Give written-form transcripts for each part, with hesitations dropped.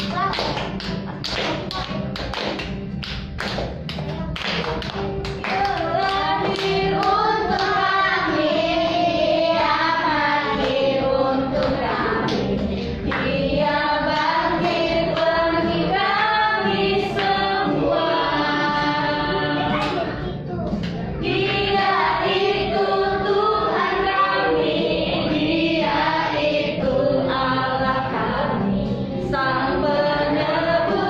Sang penebus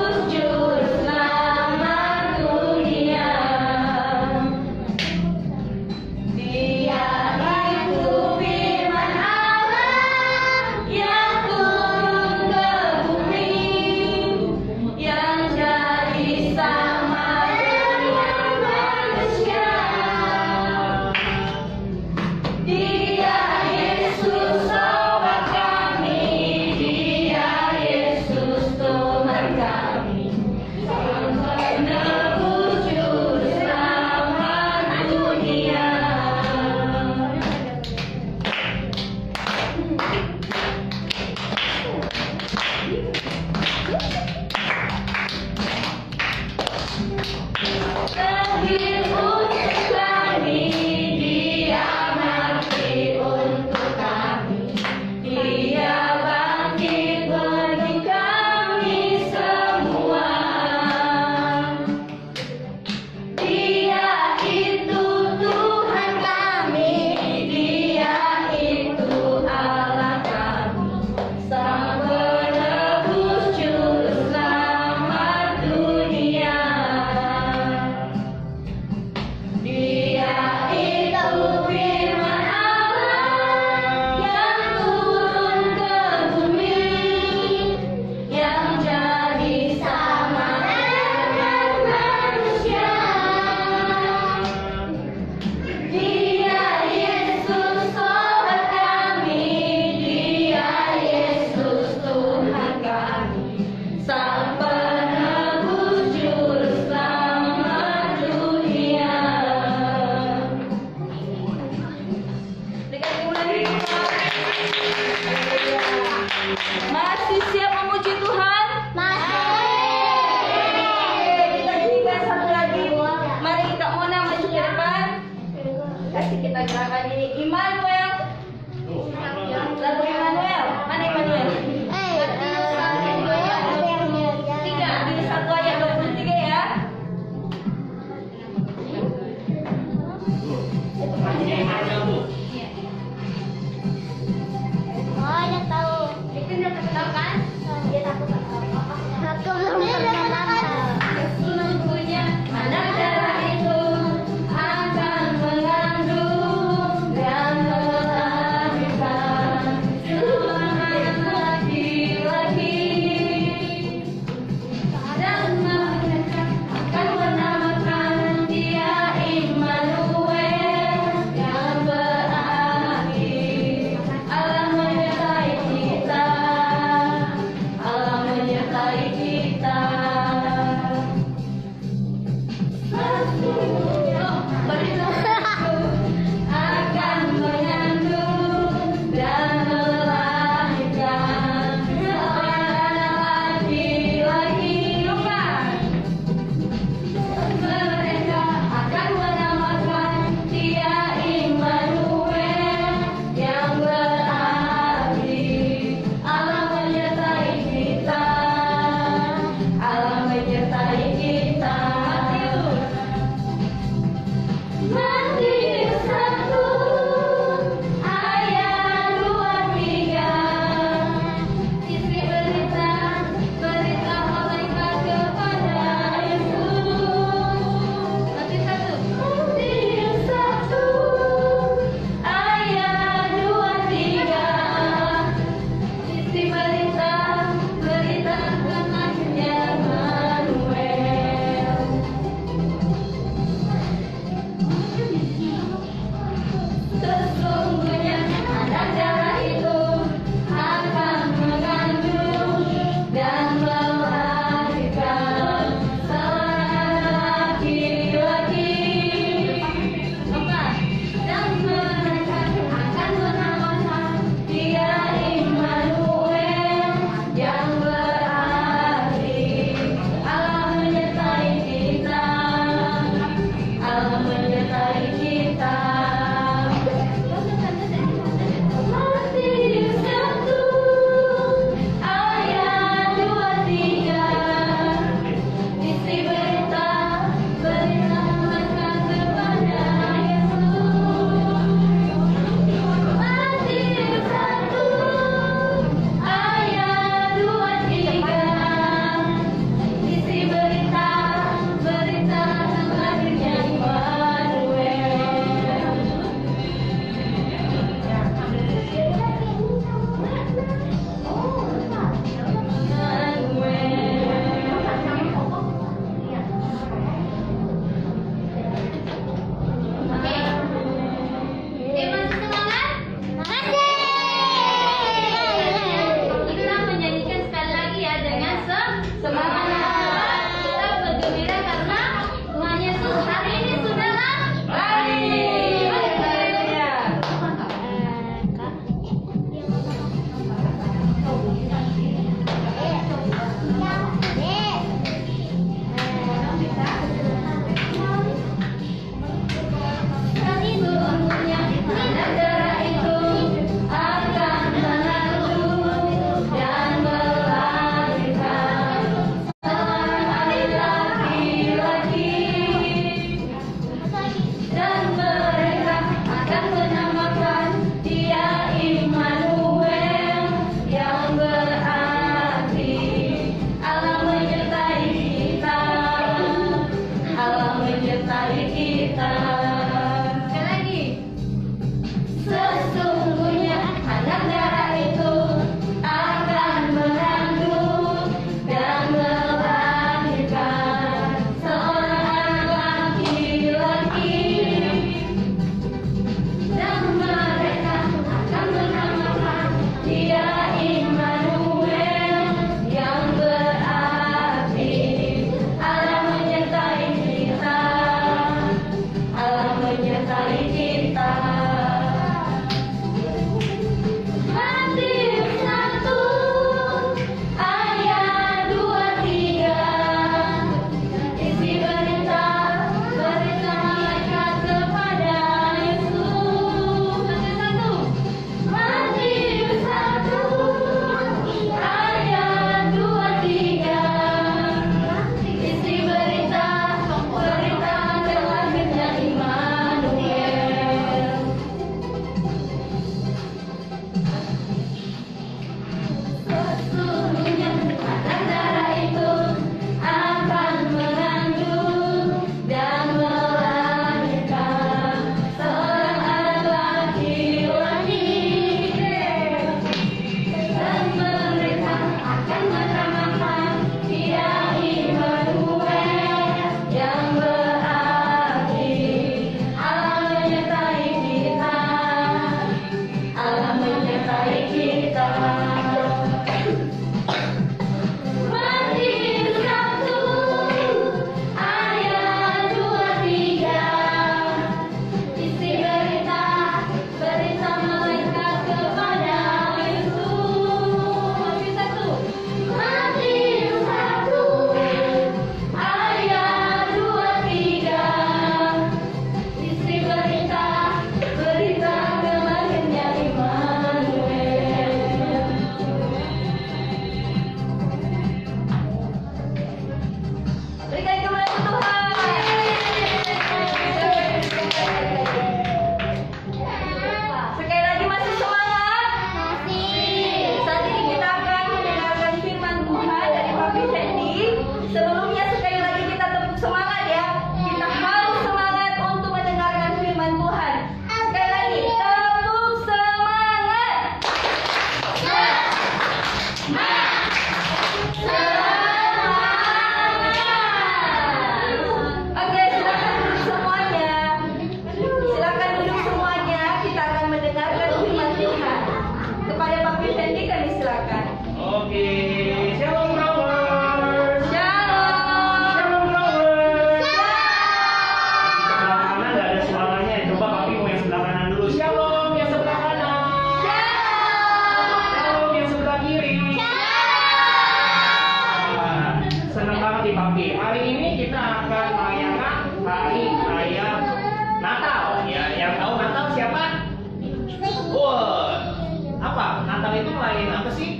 itu ngelahirin apa sih?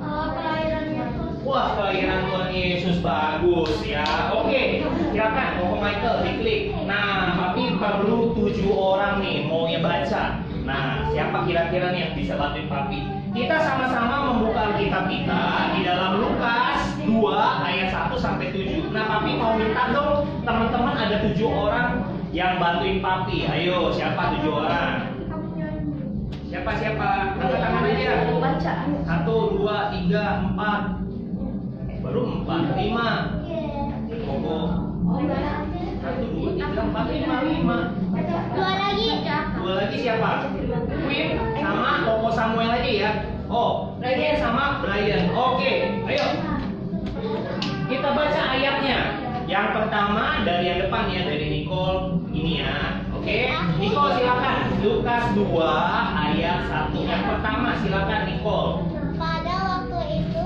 Kelahiran Yesus. Wah, kelahiran Tuhan Yesus, bagus ya. Oke, silakan Koko Michael diklik. Nah, tapi perlu 7 orang nih maunya baca. Nah, siapa kira-kira nih yang bisa bantuin papi? Kita sama-sama membuka kitab kita di dalam Lukas 2 ayat 1 sampai 7. Nah, papi mau minta dong teman-teman ada 7 orang yang bantuin papi. Ayo, siapa 7 orang? Siapa-siapa? Angkat tangan aja. 1, 2, 3, 4. Baru 4, 5. Koko. 1, 2, 3, 4, 5. 2 lagi siapa? Queen sama Koko Samuel lagi ya. Oh, Brian sama Brian. Oke, ayo. Kita baca ayatnya. Yang pertama dari yang depan ya, dari Nicole ini ya. Oke, Nicole silakan. Lukas 2 ayat 1 yang pertama, silakan Nicole. Pada waktu itu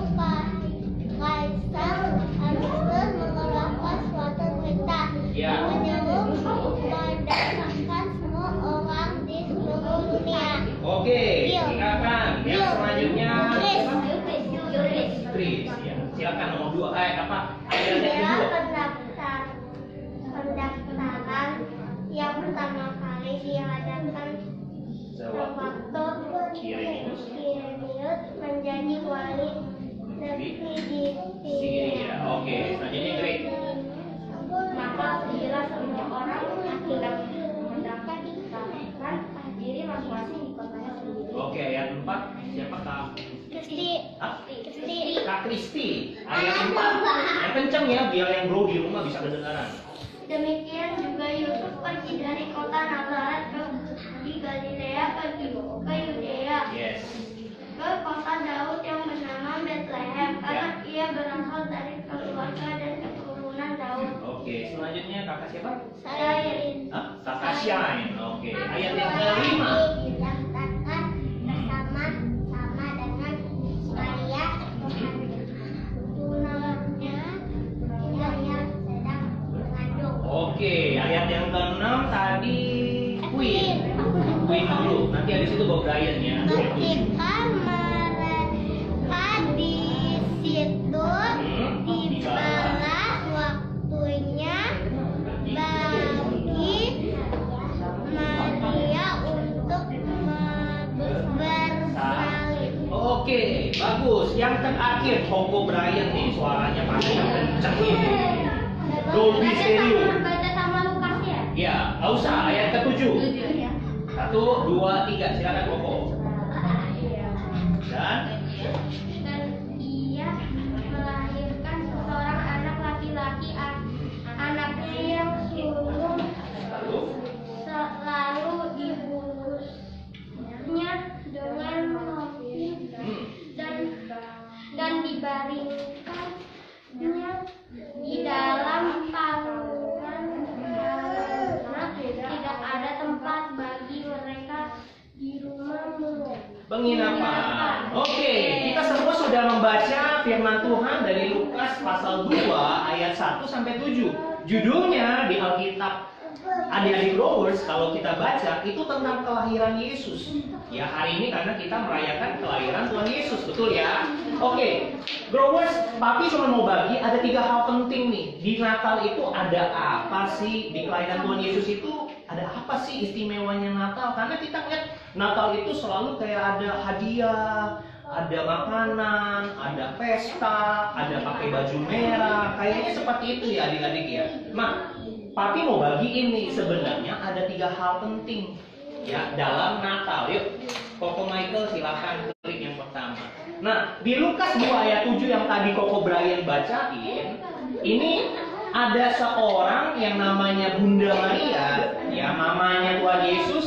Kaisar Augustus mengeluarkan suatu berita menyuruh memerdekakan semua orang di seluruh dunia. Oke, silakan. Yang selanjutnya Chris, ya. Silakan nomor 2. Pendaftaran yang pertama kali diadakan sewaktu Kirenius menjadi wali negeri di Syria. Oke, selanjutnya Greg. Maka bila semua orang laki-laki mendaftar daftarkan diri masing-masing di kotanya sendiri. Oke, ayat 4 siapa kak? Kristi. Kak Kristi. Ayat 4. Yang kenceng ya, biar yang bro di rumah bisa kedengaran. Demikian juga Yusuf pergi dari kota Nazaret di Galilea pergi ke Yudea, ke kota Daud yang bernama Bethlehem, karena ia berasal dari keluarga dan keturunan Daud. Oke, selanjutnya kakak siapa? Syain. Kakak Syain. Oke, ayat yang kelima. Didaftarkan bersama-sama dengan Maria, tunangannya yang sedang mengandung. Oke, ayat yang ke-6 tadi Queen dulu, nanti habis itu bawa Brian ya. Ketika mereka di situ, tibalah waktunya bagi Maria untuk bersalin. Oke, bagus. Yang terakhir, Koko Brian nih, suaranya pasti kenceng. Dolby stereo. Baca sama Lukas ya? Ya, nggak usah. Ayat ke-7. 1, 2, 3, silakan Koko. Dan ia melahirkan seorang anak laki-laki, anaknya yang sulung selalu diurusnya dengan hobi dan dibaringkannya di dalam palungan karena tidak ada tempat bagi mereka di rumah penginapan. Oke, kita semua sudah membaca firman Tuhan dari Lukas pasal 2 ayat 1 sampai 7. Judulnya di Alkitab adik-adik Growers kalau kita baca itu tentang kelahiran Yesus. Ya, hari ini karena kita merayakan kelahiran Tuhan Yesus, betul ya? Oke, Growers, papi cuma mau bagi ada 3 hal penting nih. Di Natal itu ada apa sih? Di kelahiran Tuhan Yesus itu ada apa sih istimewanya Natal? Karena kita lihat Natal itu selalu kayak ada hadiah, ada makanan, ada pesta, ada pakai baju merah. Kayaknya seperti itu ya adik-adik ya. Ma, papi mau bagiin nih, sebenarnya ada 3 hal penting ya dalam Natal. Yuk, Koko Michael silakan klik yang pertama. Nah, di Lukas 2 ayat 7 yang tadi Koko Brian bacain, ini ada seorang yang namanya Bunda Maria, ya mamanya Tuhan Yesus.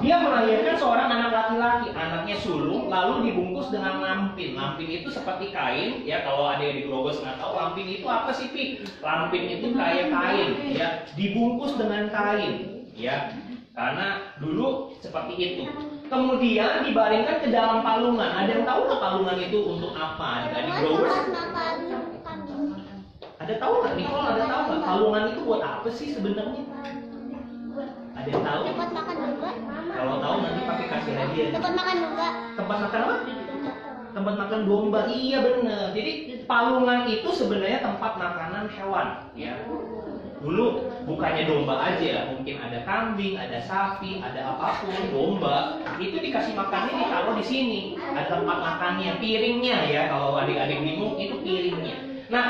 Dia melahirkan seorang anak laki-laki, anaknya sulung, lalu dibungkus dengan lampin. Lampin itu seperti kain, ya kalau ada yang di Growers nggak tahu lampin itu apa sih, Pi? Lampin itu kayak kain, ya dibungkus dengan kain, ya karena dulu seperti itu. Kemudian dibaringkan ke dalam palungan. Ada yang tahu nggak palungan itu untuk apa? Ada di Growers? Ada tahu nggak nih? Kalau ada tahu nggak palungan itu buat apa sih sebenarnya? Ada yang tahu? Tempat makan juga. Kalau tahu nanti pakai kasih hadiah. Tempat makan juga. Tempat makan apa? tempat makan domba. Iya bener. Jadi palungan itu sebenarnya tempat makanan hewan, ya. Dulu bukannya domba aja, mungkin ada kambing, ada sapi, ada apapun, domba itu dikasih makannya ditaruh di sini, ada tempat makannya, piringnya ya. Kalau adik-adik bingung itu piringnya. Nah,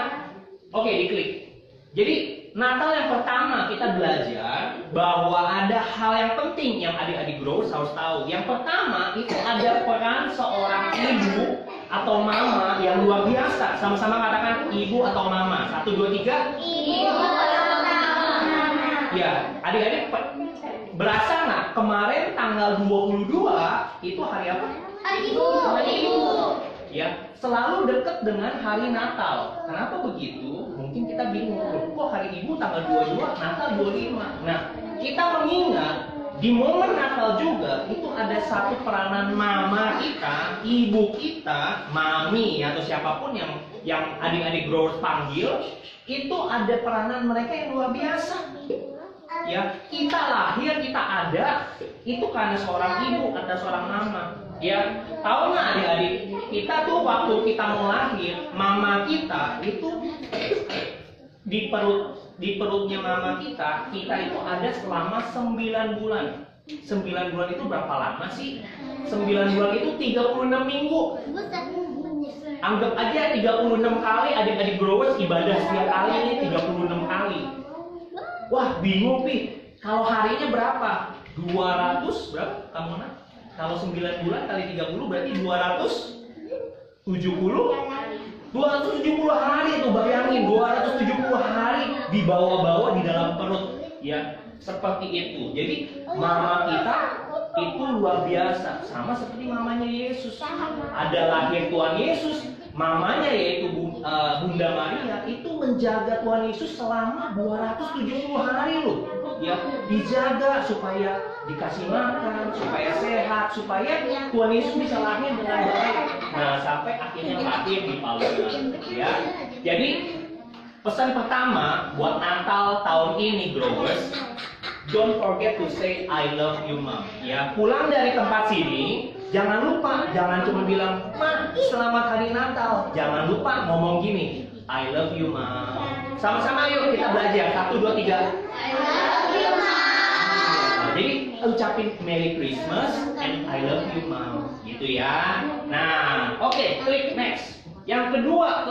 oke, diklik. Jadi Natal yang pertama kita belajar bahwa ada hal yang penting yang adik-adik Growers harus tahu. Yang pertama itu ada peran seorang ibu atau mama yang luar biasa. Sama-sama katakan ibu atau mama. 1, 2, 3. Ibu atau mama. Ya, adik-adik berasa nggak kemarin tanggal 22 itu hari apa? Hari ibu. Hari ibu. Ya, selalu dekat dengan hari Natal. Kenapa begitu? Mungkin kita bingung, kok hari ibu tanggal 22, Natal 25. Nah, kita mengingat di momen Natal juga itu ada satu peranan mama kita, ibu kita, mami atau siapapun yang adik-adik Growers panggil, itu ada peranan mereka yang luar biasa. Ya, kita lahir, kita ada itu karena seorang ibu atau seorang mama. Ya, tahu nggak adik-adik? Kita tuh waktu kita mau lahir, mama kita itu di perutnya mama kita itu ada selama 9 bulan. 9 bulan itu berapa lama sih? 9 bulan itu 36 minggu. Anggap aja 36 kali adik-adik Growers ibadah setiap kali ini 36 kali. Wah, bingung Pi. Kalau harinya berapa? 200 berapa? Kamu nak? Kalau 9 bulan kali 30 berarti 270 hari tuh, bayangin 270 hari dibawa-bawa di dalam perut, ya seperti itu. Jadi mama kita itu luar biasa, sama seperti mamanya Yesus. Ada lahir Tuhan Yesus, mamanya yaitu Bunda Maria itu menjaga Tuhan Yesus selama 270 hari loh, ya dijaga supaya dikasih makan, supaya sehat, supaya Tuhan Yesus bisa lahir dengan baik. Nah, sampai akhirnya lahir di palungan, ya. Jadi pesan pertama buat Natal tahun ini, Growers, don't forget to say I love you, Mom. Ya, pulang dari tempat sini, jangan lupa, jangan cuma bilang Ma, selamat hari Natal. Jangan lupa ngomong gini, I love you, Mom. Sama-sama yuk kita belajar. 1, 2, 3. I love you, Mom. Jadi ucapin Merry Christmas and I love you, Mom, gitu ya. Nah, oke, klik next. Yang kedua,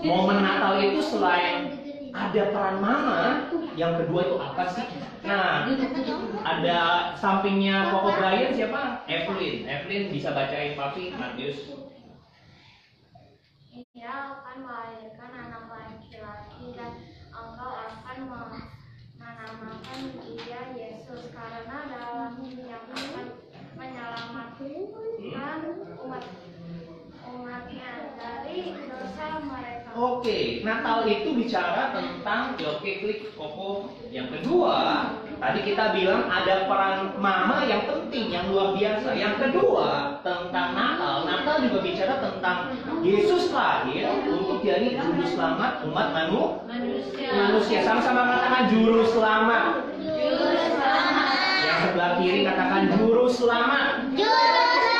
momen Natal itu selain ada peran mama, yang kedua itu apa sih? Nah, ada sampingnya Koko Brian siapa? Evelyn. Evelyn bisa bacain Papi, Matius. Ia akan melahirkan anak laki-laki dan engkau akan menamakan dia Yesus, karena dalam yang akan menyelamatkan umatnya dari dosa mereka. Oke, Natal itu bicara tentang klik Koko. Yang kedua, tadi kita bilang ada peran mama yang penting, yang luar biasa. Yang kedua, tentang Natal. Natal juga bicara tentang Yesus lahir untuk jadi juru selamat umat manusia. Sama-sama katakan juru selamat. Juru selamat. Yang sebelah kiri katakan juru selamat. Juru selamat.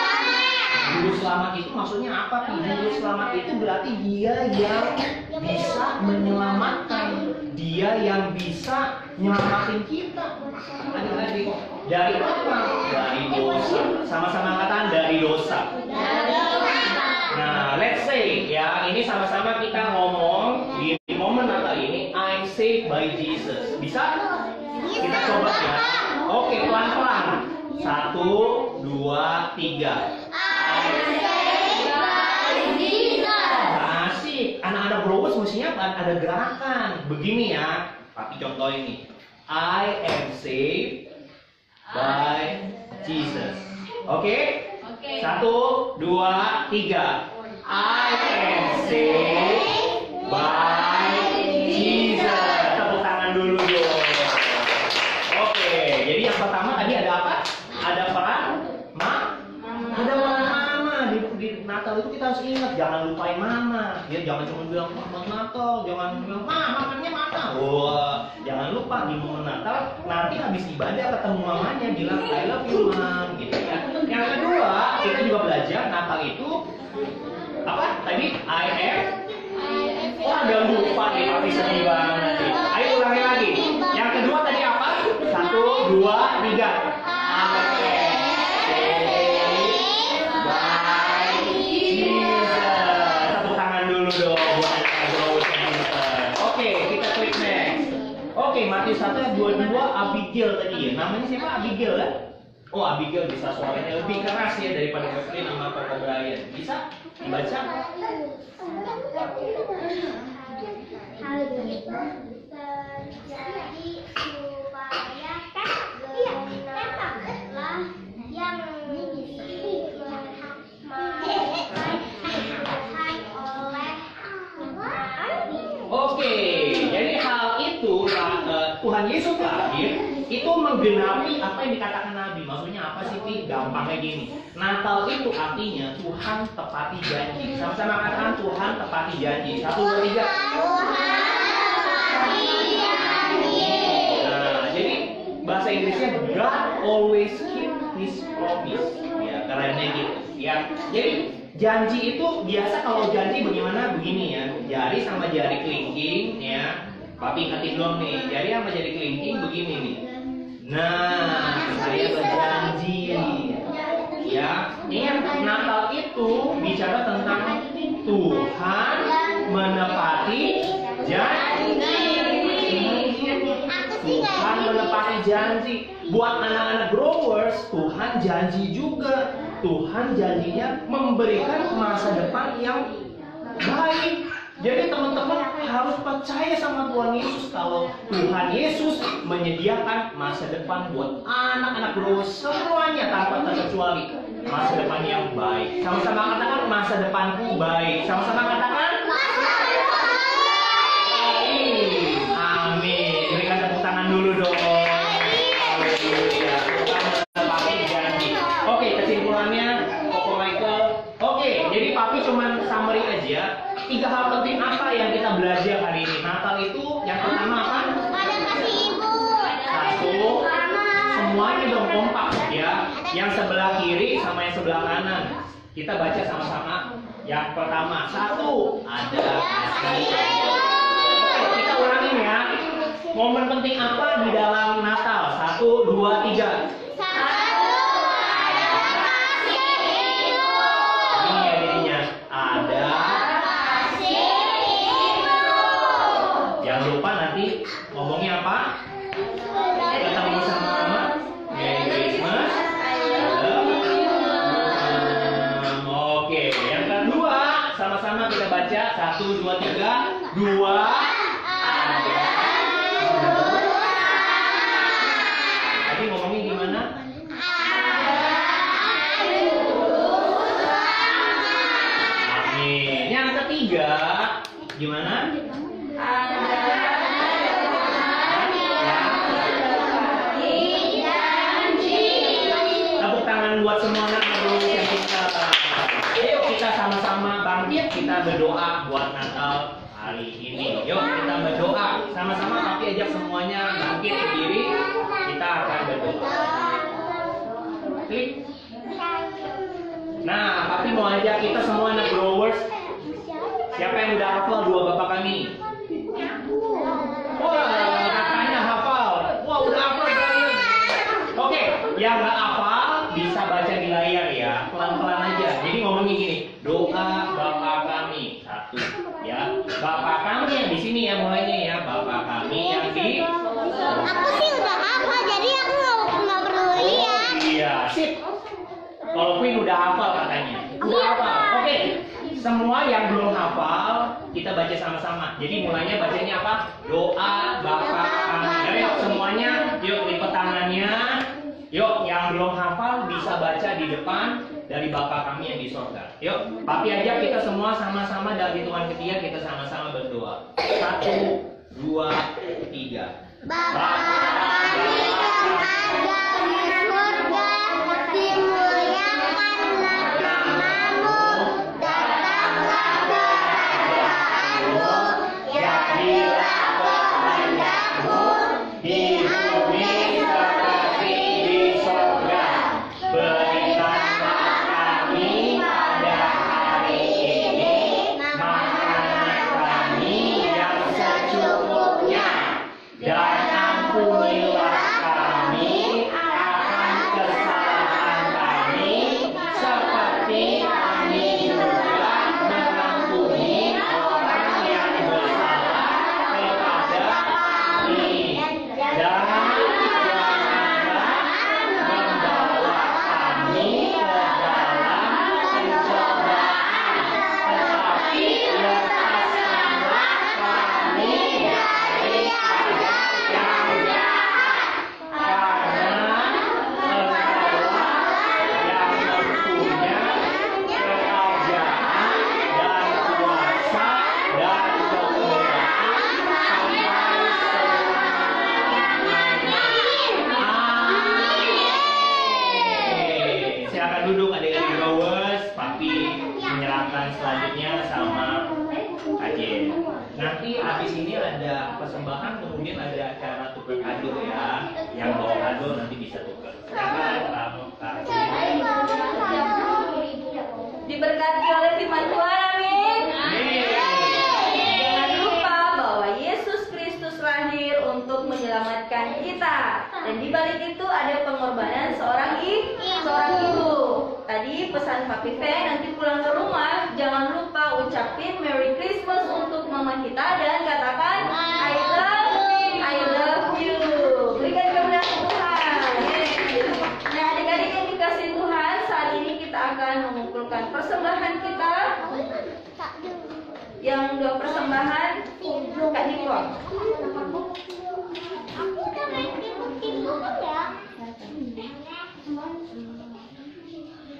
Juru selamat itu maksudnya apa? Juru selamat itu berarti dia yang bisa menyelamatkan, dia yang bisa nyelamatin kita. Adik-adik, dari apa? Dari dosa. Sama-sama katakan dari dosa. Nah, let's say ya, ini sama-sama kita ngomong di momen Natal ini, I'm saved by Jesus. Bisa? Kita coba ya. Oke, pelan-pelan. 1, 2, 3. I'm saved by Jesus. Asik. Anak-anak Growers mestinya ada gerakan. Begini ya, Papi contoh ini. I am saved by Jesus. Oke? 1, 2, 3. I am saved by Jesus. Tepuk tangan dulu dong. Oke, jadi yang pertama tadi ada apa? Ada peran mama. Ada peran mama di Natal itu kita harus ingat, jangan lupain mama. Ya, jangan cuma bilang selamat Natal, jangan bilang ma, makannya mana. Wah, jangan lupa di momen Natal nanti habis ibadah ketemu mamanya bilang I love you mom, gitu ya. Yang kedua, kita juga belajar Natal itu apa? Tadi I am. Oh, agak lupa nih, tapi sedih banget. Ayo ulangi lagi. Yang kedua tadi apa? 1, 2, 3. Matius 1:22 Abigail tadi ya. Namanya siapa? Abigail kan? Oh, Abigail bisa suaranya lebih keras ya daripada Evelyn sama Papa Brian. Bisa? Dibaca? Jadi supaya benarlah yang diharapkan oleh Allah. Oke. Tuhan Yesus lahir itu menggenapi apa yang dikatakan Nabi. Maksudnya apa sih, Pi? Gampangnya gini, Natal itu artinya Tuhan tepati janji. Sama-sama katakan Tuhan tepati janji. 1, 2, 3. Tuhan tepati janji. Nah, jadi bahasa Inggrisnya God always keep His promise. Ya, kerennya gitu. Ya, jadi janji itu biasa kalau janji bagaimana? Begini ya, jari sama jari kelingking ya. Papi ingetin dong nih, jadi sama jadi kelingking begini nih. Nah, saya berjanji. Ya, ingat Natal itu bicara tentang Tuhan menepati janji. Tuhan menepati janji. Buat anak-anak growers, Tuhan janji juga. Tuhan janjinya memberikan masa depan yang baik. Jadi teman-teman harus percaya sama Tuhan Yesus kalau Tuhan Yesus menyediakan masa depan buat anak-anak growers semuanya tanpa terkecuali. Masa depan yang baik. Sama-sama katakan masa depanku baik. Sama-sama katakan masa depan baik. Amin. Berikan tepuk tangan dulu dong. Haleluya. Papi janji. Oke, kesimpulannya Papa Michael. Oke, jadi Papi cuman summary aja. 3 hal penting apa yang kita belajar hari ini. Natal itu yang pertama apa? Ada kasih ibu. 1, semuanya dong kompak ya. Yang sebelah kiri sama yang sebelah kanan. Kita baca sama-sama. Yang pertama, 1, ada kasih ibu. Oke, kita ulangin ya. Momen penting apa di dalam Natal? 1, 2, 3. 1, ada kasih ibu. Ini ya jadinya. Ada lupa nanti ngomongnya apa? Ketemu sama mama. Merry Christmas. Oke, yang kedua sama-sama kita baca 1, 2, 3. 2 ada. Tadi ngomongnya gimana? Amin. Yang ketiga gimana? Buat semua anak-anak yang kita ayo kita sama-sama bangkit, kita berdoa buat Natal hari ini. Yuk kita berdoa sama-sama, tapi ajak semuanya bangkit berdiri, kita akan berdoa. Klik. Nah, tapi mau ajak kita semua anak growers. Siapa yang udah hafal 2 bapak kami? Wah, katanya hafal. Wah, udah hafal kali. Oke, yang nggak hafal bisa baca di layar ya, pelan-pelan aja. Jadi ngomongnya gini, doa Bapa kami. 1 ya. Bapa kami yang di sini ya mulainya ya. Bapa kami yang di. Aku sih udah hafal, jadi aku nggak perlu lihat. Iya, sip. Kalau Queen udah hafal katanya. Udah hafal. Oke. Semua yang belum hafal kita baca sama-sama. Jadi mulainya bacanya apa? Doa Bapa kami. Yuk semuanya, yuk lipat tangannya. Yuk, yang belum hafal bisa baca di depan dari Bapa kami yang di surga. Yuk, papi aja kita semua sama-sama dalam hitungan ketiga kita sama-sama berdoa. 1, 2, 3. Bapa kami yang ada di surga, dimuliakanlah namamu. persembahan selanjutnya sama kajian. Nanti habis ini ada persembahan, kemudian ada acara tukar kado ya. Yang bawa kado nanti bisa tukar. Diberkati oleh firman Tuhan, amin. Jangan lupa bahwa Yesus Kristus lahir untuk menyelamatkan kita. Dan di balik itu ada pengorbanan seorang ibu. Tadi pesan Papi V, nanti pulang ke rumah jangan lupa ucapin Merry Christmas untuk mama kita dan katakan I love you. Berikan kepada Tuhan. Nah, adik-adik yang dikasihi Tuhan, saat ini kita akan mengumpulkan persembahan kita. Yang dua persembahan Kak Nicole.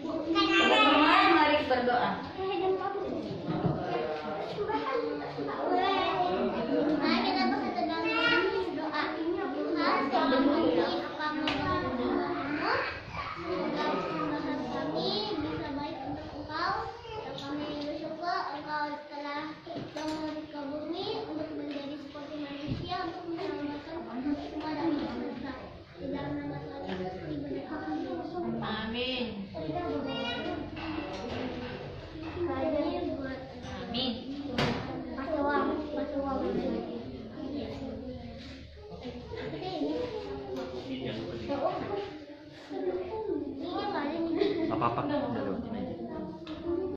Teman-teman, mari berdoa.